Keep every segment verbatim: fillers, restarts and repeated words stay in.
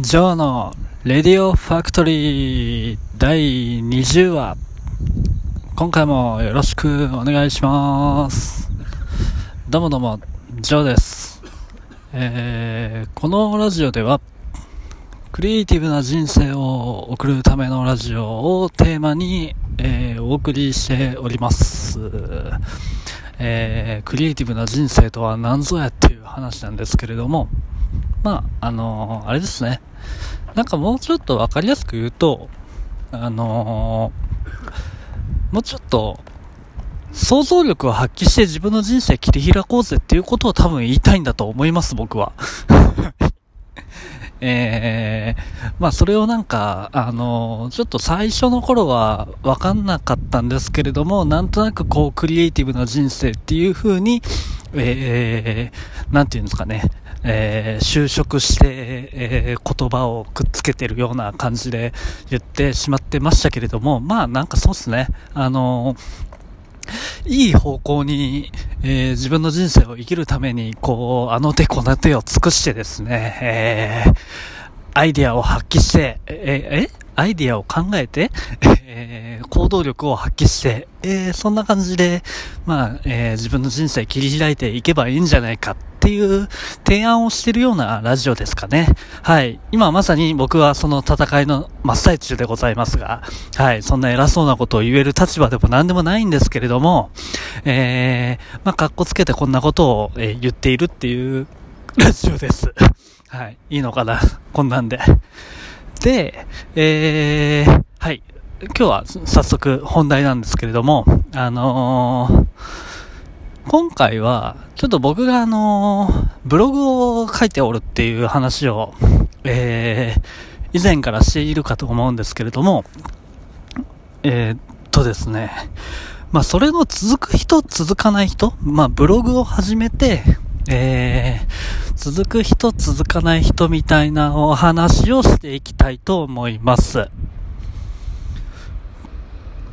ジョーのレディオファクトリーだいにじゅうわ、今回もよろしくお願いします。どうもどうも、ジョーです。えー、このラジオではクリエイティブな人生を送るためのラジオをテーマに、えー、お送りしております。えー、クリエイティブな人生とは何ぞやっていう話なんですけれども、まあ、あのー、あれですね。なんかもうちょっとわかりやすく言うと、あのー、もうちょっと想像力を発揮して自分の人生切り開こうぜっていうことを多分言いたいんだと思います、僕は。えー、まあそれをなんか、あのー、ちょっと最初の頃はわかんなかったんですけれども、なんとなくこうクリエイティブな人生っていう風に、えー、なんていうんですかね、えー、就職して、えー、言葉をくっつけてるような感じで言ってしまってましたけれども、まあなんかそうですね、あのー、いい方向に、えー、自分の人生を生きるためにこうあの手この手を尽くしてですね、えー、アイディアを発揮して、えー、えアイディアを考えて、えー、行動力を発揮して、えー、そんな感じで、まあ、えー、自分の人生切り開いていけばいいんじゃないかっていう提案をしているようなラジオですかね。はい。今まさに僕はその戦いの真っ最中でございますが、はい。そんな偉そうなことを言える立場でも何でもないんですけれども、えー、まあ、かっこつけてこんなことを、えー、言っているっていうラジオです。はい。いいのかな？こんなんで。で、えー、はい。今日は早速本題なんですけれども、あのー、今回はちょっと僕があのー、ブログを書いておるっていう話を、えー、以前からしているかと思うんですけれども、えー、っとですね、まあそれの続く人、続かない人、まあブログを始めて、えー、続く人続かない人みたいなお話をしていきたいと思います。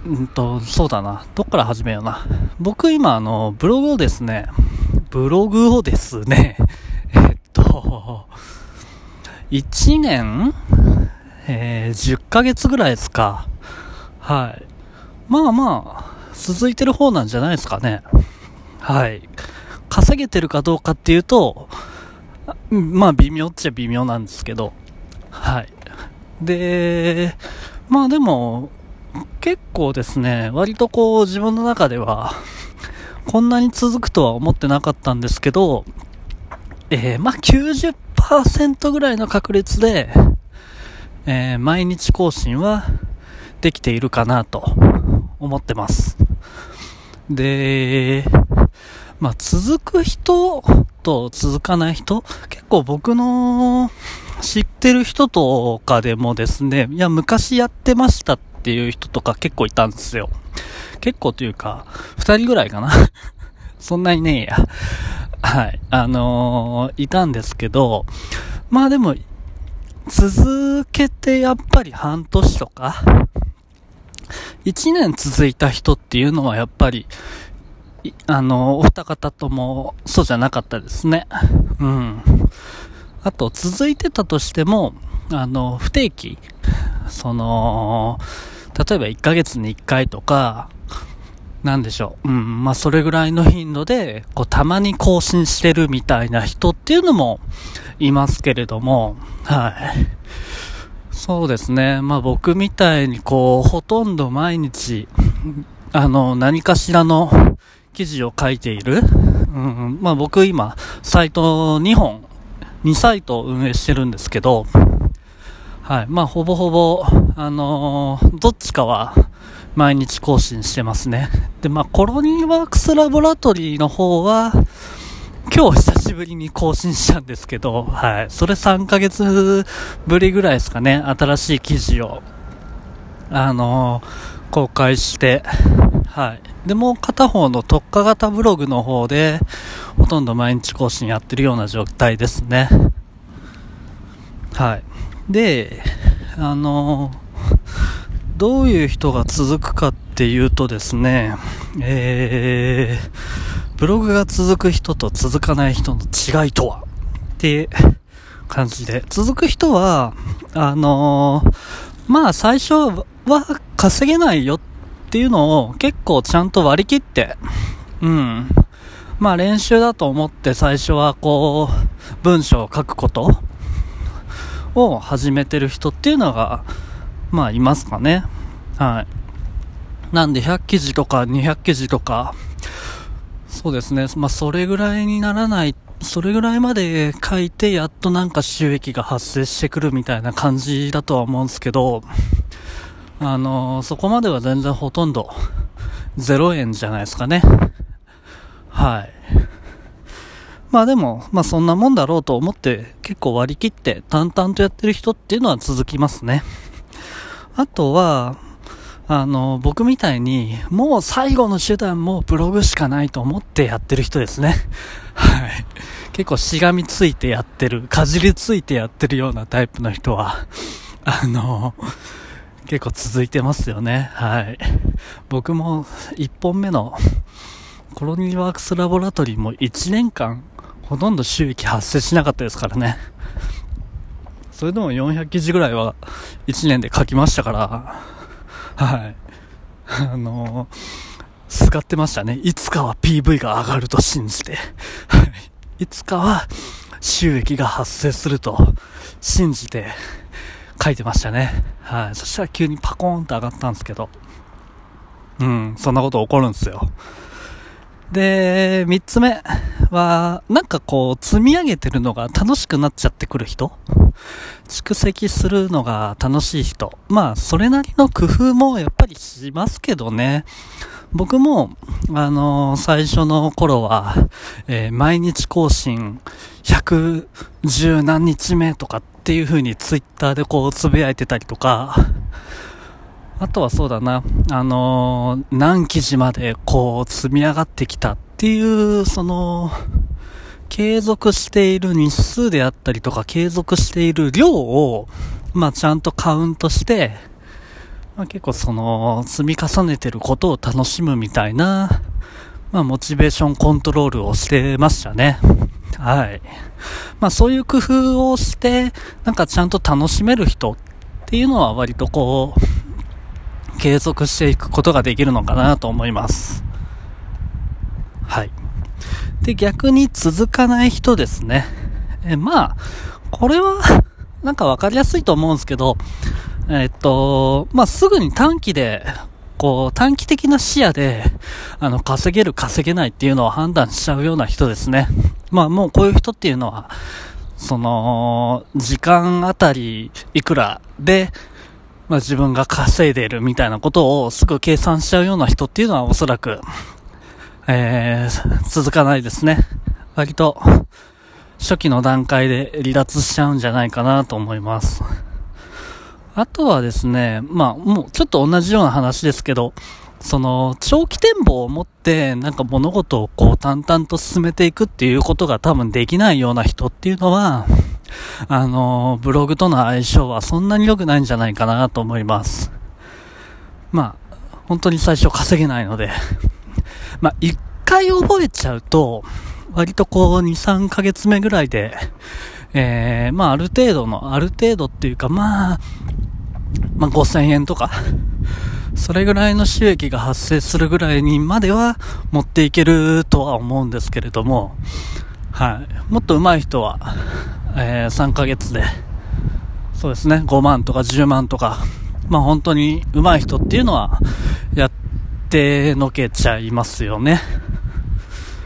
うんとそうだな、どっから始めような。僕今あのブログをですねブログをですねえっといちねん、えー、じゅっかげつぐらいですか。はい、まあまあ続いてる方なんじゃないですかね。はい、稼げてるかどうかっていうと、まあ微妙っちゃ微妙なんですけど、はい。で、まあでも結構ですね、割とこう自分の中ではこんなに続くとは思ってなかったんですけど、えー、まあ きゅうじゅっパーセント ぐらいの確率で、えー、毎日更新はできているかなと思ってます。で、まあ、続く人と続かない人、結構僕の知ってる人とかでもですね、いや昔やってましたっていう人とか結構いたんですよ。結構というかふたりぐらいかな。そんなにねえや。はい、あのー、いたんですけど、まあでも続けてやっぱり半年とかいちねん続いた人っていうのはやっぱりあのお二方ともそうじゃなかったですね。うん。あと続いてたとしてもあの不定期、その例えばいっかげつにいっかいとかなんでしょう。うん。まあそれぐらいの頻度でこうたまに更新してるみたいな人っていうのもいますけれども、はい。そうですね。まあ僕みたいにこうほとんど毎日あの何かしらの記事を書いている、うん、まあ僕今サイトにほんにサイトを運営してるんですけど、はい、まあほぼほぼあのー、どっちかは毎日更新してますね。で、まあコロニーワークスラボラトリーの方は今日久しぶりに更新したんですけど、はい、それさんかげつぶりぐらいですかね、新しい記事をあのー、公開して、はい。で、もう片方の特化型ブログの方で、ほとんど毎日更新やってるような状態ですね。はい。で、あの、どういう人が続くかっていうとですね、えー、ブログが続く人と続かない人の違いとはって感じで、続く人はあのー、まあ最初は稼げないよっていうのを結構ちゃんと割り切って、うん、まあ練習だと思って最初はこう文章を書くことを始めてる人っていうのがまあいますかね。はい。なんでひゃくきじとかにひゃくきじとか、そうですね。まあそれぐらいにならない、それぐらいまで書いてやっとなんか収益が発生してくるみたいな感じだとは思うんですけど、あのー、そこまでは全然ほとんどゼロえんじゃないですかね。はい。まあでも、まあそんなもんだろうと思って結構割り切って淡々とやってる人っていうのは続きますね。あとは、あの、僕みたいに、もう最後の手段もブログしかないと思ってやってる人ですね。はい。結構しがみついてやってる、かじりついてやってるようなタイプの人は、あの、結構続いてますよね。はい。僕もいっぽんめのコロニーワークスラボラトリーもいちねんかんほとんど収益発生しなかったですからね。それでもよんひゃくきじぐらいはいちねんで書きましたから、はい。あのー、すがってましたね。いつかは ピーブイ が上がると信じて、はい。いつかは収益が発生すると信じて書いてましたね。はい。そしたら急にパコーンと上がったんですけど、うん、そんなこと起こるんですよ。で、三つ目は、なんかこう、積み上げてるのが楽しくなっちゃってくる人、蓄積するのが楽しい人、まあ、それなりの工夫もやっぱりしますけどね。僕も、あのー、最初の頃は、えー、毎日更新、ひゃくじゅうなんにちめとかっていう風にツイッターでこう、つぶやいてたりとか、あとはそうだな、あのー、何記事までこう積み上がってきたっていう、その、継続している日数であったりとか、継続している量を、まあちゃんとカウントして、まあ結構その、積み重ねてることを楽しむみたいな、まあモチベーションコントロールをしてましたね。はい。まあそういう工夫をして、なんかちゃんと楽しめる人っていうのは割とこう、継続していくことができるのかなと思います。はい。で、逆に続かない人ですね。え、まあ、これはなんかわかりやすいと思うんですけど、えっと、まあ、すぐに短期で、こう、短期的な視野で、あの、稼げる稼げないっていうのを判断しちゃうような人ですね。まあ、もうこういう人っていうのは、その、時間あたりいくらで、まあ自分が稼いでるみたいなことをすぐ計算しちゃうような人っていうのはおそらく、えー、続かないですね。割と初期の段階で離脱しちゃうんじゃないかなと思います。あとはですね、まあもうちょっと同じような話ですけど、その長期展望を持ってなんか物事をこう淡々と進めていくっていうことが多分できないような人っていうのは、あのブログとの相性はそんなに良くないんじゃないかなと思います。まあ本当に最初稼げないので、まあ一回覚えちゃうと割とこう に,さん ヶ月目ぐらいで、えー、まあある程度のある程度っていうか、まあ、まあごせんえんとかそれぐらいの収益が発生するぐらいにまでは持っていけるとは思うんですけれども、はい、もっと上手い人はえー、さんかげつでそうですねごまんとかじゅうまんとか、まあ本当に上手い人っていうのはやってのけちゃいますよね。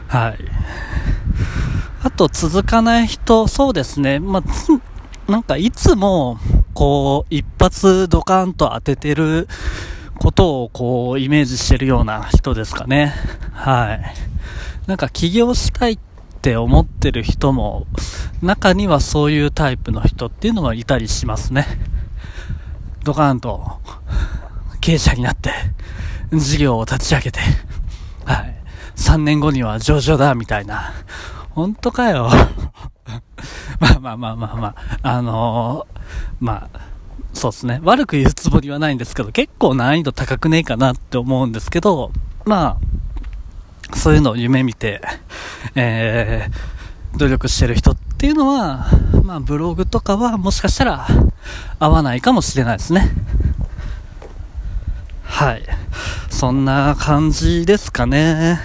はい。あと続かない人、そうですね、まあなんかいつもこう一発ドカンと当ててることをこうイメージしてるような人ですかね。はい。なんか起業したいって思ってる人も中にはそういうタイプの人っていうのはいたりしますね。ドカーンと経営者になって事業を立ち上げて、はい、さんねんごには上場だみたいな。本当かよまあまあまあまあまああのー、まあそうですね、悪く言うつもりはないんですけど、結構難易度高くねえかなって思うんですけど、まあそういうのを夢見て、えー、努力してる人っていうのは、まあブログとかはもしかしたら合わないかもしれないですね。はい。そんな感じですかね。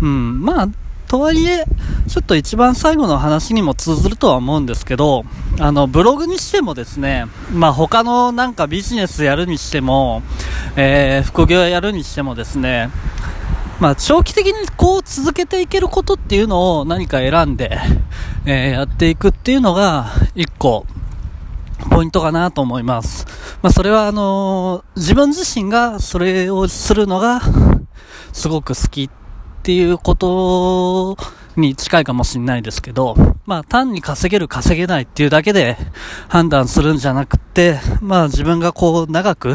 うん。まあ、とはいえ、ちょっと一番最後の話にも通ずるとは思うんですけど、あの、ブログにしてもですね、まあ他のなんかビジネスやるにしても、えー、副業やるにしてもですね、まあ長期的にこう続けていけることっていうのを何か選んで、えー、やっていくっていうのが一個ポイントかなと思います。まあそれはあのー、自分自身がそれをするのがすごく好きっていうことに近いかもしれないですけど、まあ単に稼げる稼げないっていうだけで判断するんじゃなくて、まあ自分がこう長く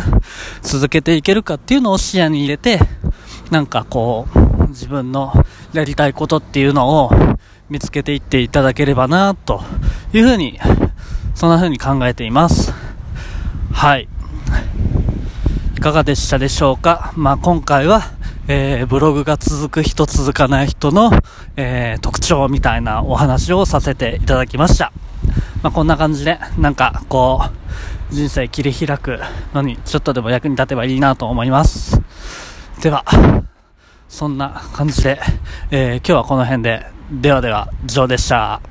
続けていけるかっていうのを視野に入れて、なんかこう自分のやりたいことっていうのを見つけていっていただければなというふうに、そんなふうに考えています。はい。いかがでしたでしょうか。まあ今回は、えー、ブログが続く人続かない人の、えー、特徴みたいなお話をさせていただきました。まあこんな感じでなんかこう人生切り開くのにちょっとでも役に立てばいいなと思います。ではそんな感じで、えー、今日はこの辺で。ではでは、以上でした。